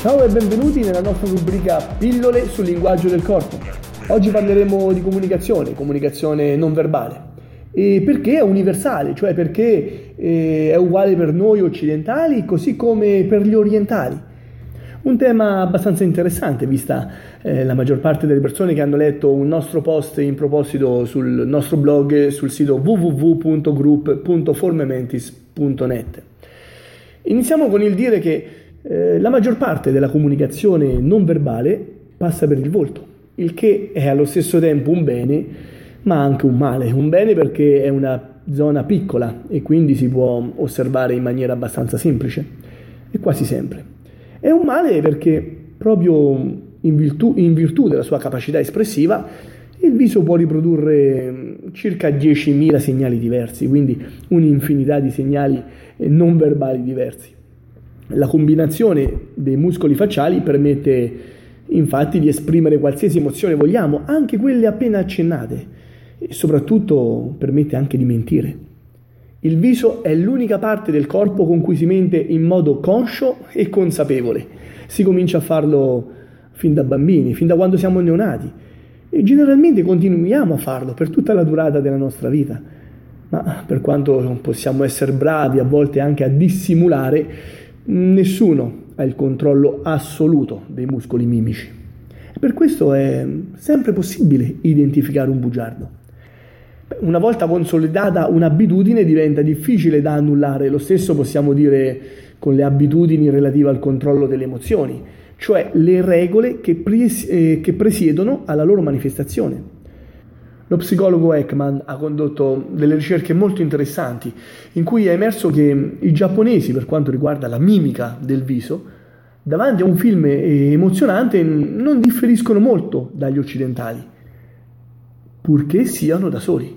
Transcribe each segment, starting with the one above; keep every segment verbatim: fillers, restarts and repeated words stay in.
Ciao e benvenuti nella nostra rubrica Pillole sul linguaggio del corpo. Oggi parleremo di comunicazione, comunicazione non verbale. E perché è universale, cioè perché è uguale per noi occidentali così come per gli orientali. Un tema abbastanza interessante, vista eh, la maggior parte delle persone che hanno letto un nostro post in proposito sul nostro blog sul sito w w w punto group punto formementis punto net. Iniziamo con il dire che eh, la maggior parte della comunicazione non verbale passa per il volto, il che è allo stesso tempo un bene ma anche un male. Un bene perché è una zona piccola e quindi si può osservare in maniera abbastanza semplice e quasi sempre. È un male perché proprio in virtù, in virtù della sua capacità espressiva il viso può riprodurre circa diecimila segnali diversi, quindi un'infinità di segnali non verbali diversi. La combinazione dei muscoli facciali permette infatti di esprimere qualsiasi emozione vogliamo, anche quelle appena accennate, e soprattutto permette anche di mentire. Il viso è l'unica parte del corpo con cui si mente in modo conscio e consapevole. Si comincia a farlo fin da bambini, fin da quando siamo neonati, e generalmente continuiamo a farlo per tutta la durata della nostra vita. Ma per quanto possiamo essere bravi a volte anche a dissimulare, nessuno ha il controllo assoluto dei muscoli mimici. Per questo è sempre possibile identificare un bugiardo. Una volta consolidata un'abitudine diventa difficile da annullare, lo stesso possiamo dire con le abitudini relative al controllo delle emozioni, cioè le regole che, pres- eh, che presiedono alla loro manifestazione. Lo psicologo Ekman ha condotto delle ricerche molto interessanti in cui è emerso che i giapponesi, per quanto riguarda la mimica del viso, davanti a un film emozionante non differiscono molto dagli occidentali, purché siano da soli.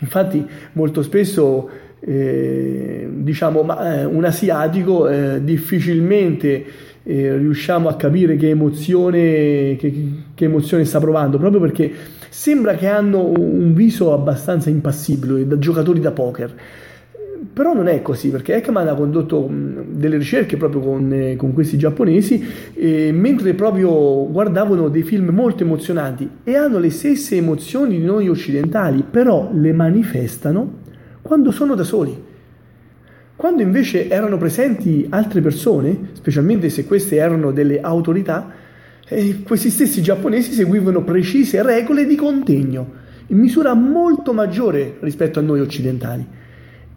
Infatti molto spesso eh, diciamo ma eh, un asiatico eh, difficilmente eh, riusciamo a capire che emozione che, che emozione sta provando, proprio perché sembra che hanno un viso abbastanza impassibile, da giocatori da poker. Però non è così, perché Ekman ha condotto delle ricerche proprio con, con questi giapponesi e mentre proprio guardavano dei film molto emozionanti e hanno le stesse emozioni di noi occidentali, però le manifestano quando sono da soli. Quando invece erano presenti altre persone, specialmente se queste erano delle autorità, eh, questi stessi giapponesi seguivano precise regole di contegno in misura molto maggiore rispetto a noi occidentali,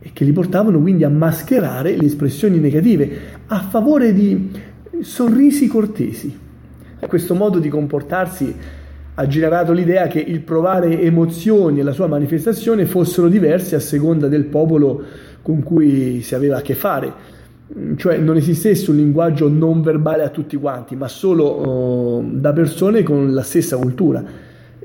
e che li portavano quindi a mascherare le espressioni negative a favore di sorrisi cortesi. Questo modo di comportarsi ha generato l'idea che il provare emozioni e la sua manifestazione fossero diverse a seconda del popolo con cui si aveva a che fare, cioè non esistesse un linguaggio non verbale a tutti quanti, ma solo oh, da persone con la stessa cultura.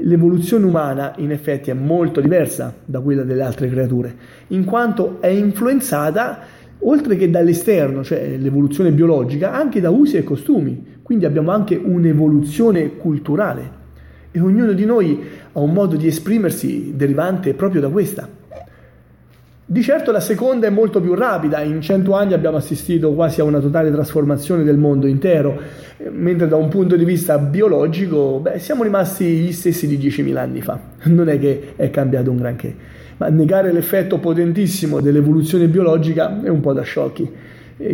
L'evoluzione umana in effetti è molto diversa da quella delle altre creature, in quanto è influenzata oltre che dall'esterno, cioè l'evoluzione biologica, anche da usi e costumi, quindi abbiamo anche un'evoluzione culturale e ognuno di noi ha un modo di esprimersi derivante proprio da questa. Di certo la seconda è molto più rapida, in cento anni abbiamo assistito quasi a una totale trasformazione del mondo intero, mentre da un punto di vista biologico beh, siamo rimasti gli stessi di diecimila anni fa, non è che è cambiato un granché, ma negare l'effetto potentissimo dell'evoluzione biologica è un po' da sciocchi,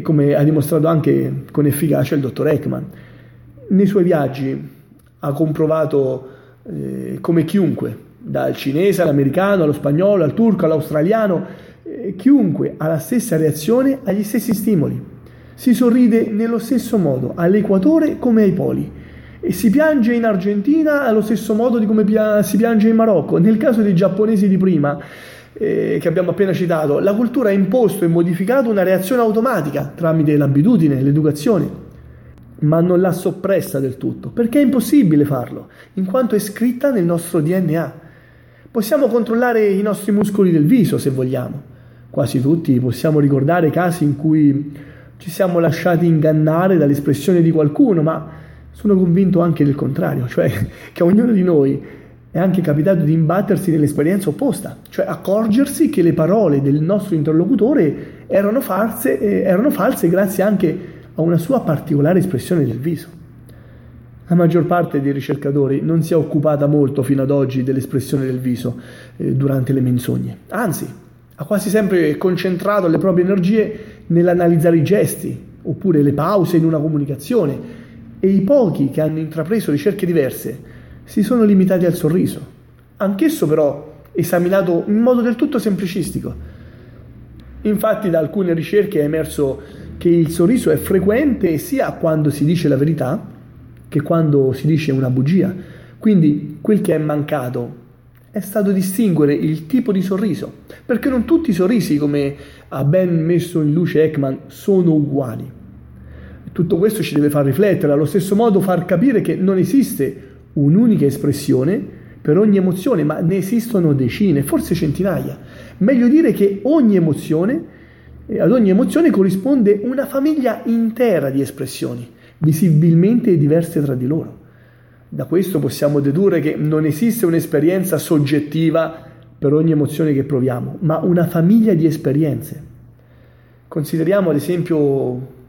come ha dimostrato anche con efficacia il dottor Ekman. Nei suoi viaggi ha comprovato eh, come chiunque, dal cinese all'americano, allo spagnolo, al turco, all'australiano, eh, chiunque ha la stessa reazione agli stessi stimoli. Si sorride nello stesso modo all'Equatore come ai poli e si piange in Argentina allo stesso modo di come pia- si piange in Marocco. Nel caso dei giapponesi di prima, eh, che abbiamo appena citato, la cultura ha imposto e modificato una reazione automatica tramite l'abitudine, l'educazione, ma non l'ha soppressa del tutto, perché è impossibile farlo, in quanto è scritta nel nostro D N A. Possiamo controllare i nostri muscoli del viso se vogliamo. Quasi tutti possiamo ricordare casi in cui ci siamo lasciati ingannare dall'espressione di qualcuno, ma sono convinto anche del contrario, cioè che a ognuno di noi è anche capitato di imbattersi nell'esperienza opposta, cioè accorgersi che le parole del nostro interlocutore erano false, erano false grazie anche ha una sua particolare espressione del viso. La maggior parte dei ricercatori non si è occupata molto fino ad oggi dell'espressione del viso eh, durante le menzogne. Anzi, ha quasi sempre concentrato le proprie energie nell'analizzare i gesti, oppure le pause in una comunicazione, e i pochi che hanno intrapreso ricerche diverse si sono limitati al sorriso, anch'esso però esaminato in modo del tutto semplicistico. Infatti da alcune ricerche è emerso che il sorriso è frequente sia quando si dice la verità che quando si dice una bugia. Quindi quel che è mancato è stato distinguere il tipo di sorriso, perché non tutti i sorrisi, come ha ben messo in luce Ekman, sono uguali. Tutto questo ci deve far riflettere, allo stesso modo far capire che non esiste un'unica espressione per ogni emozione, ma ne esistono decine, forse centinaia. Meglio dire che ogni emozione, ad ogni emozione corrisponde una famiglia intera di espressioni, visibilmente diverse tra di loro. Da questo possiamo dedurre che non esiste un'esperienza soggettiva per ogni emozione che proviamo, ma una famiglia di esperienze. Consideriamo ad esempio,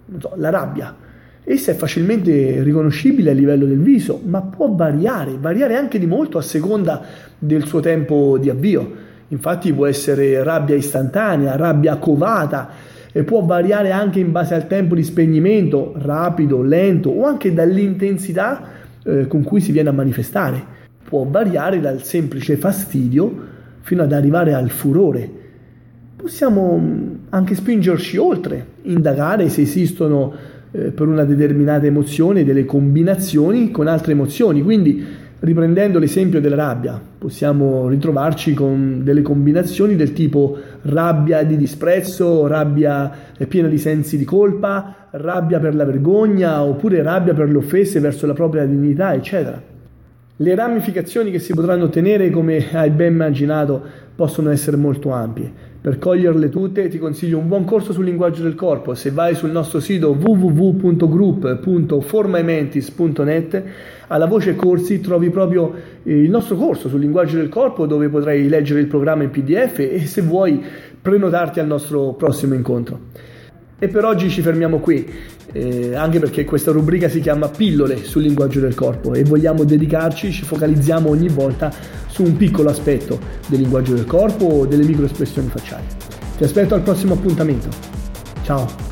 non so, la rabbia. Essa è facilmente riconoscibile a livello del viso, ma può variare, variare anche di molto a seconda del suo tempo di avvio. Infatti può essere rabbia istantanea, rabbia covata, e può variare anche in base al tempo di spegnimento, rapido, lento, o anche dall'intensità eh, con cui si viene a manifestare. Può variare dal semplice fastidio fino ad arrivare al furore. Possiamo anche spingerci oltre, indagare se esistono per una determinata emozione delle combinazioni con altre emozioni. Quindi, riprendendo l'esempio della rabbia, possiamo ritrovarci con delle combinazioni del tipo rabbia di disprezzo, rabbia piena di sensi di colpa, rabbia per la vergogna, oppure rabbia per le offese verso la propria dignità, eccetera. Le ramificazioni che si potranno ottenere, come hai ben immaginato, possono essere molto ampie. Per coglierle tutte ti consiglio un buon corso sul linguaggio del corpo. Se vai sul nostro sito w w w punto group punto forma e mentis punto net, alla voce corsi trovi proprio il nostro corso sul linguaggio del corpo, dove potrai leggere il programma in P D F e, se vuoi, prenotarti al nostro prossimo incontro. E per oggi ci fermiamo qui, eh, anche perché questa rubrica si chiama Pillole sul linguaggio del corpo e vogliamo dedicarci, ci focalizziamo ogni volta su un piccolo aspetto del linguaggio del corpo o delle microespressioni facciali. Ti aspetto al prossimo appuntamento. Ciao!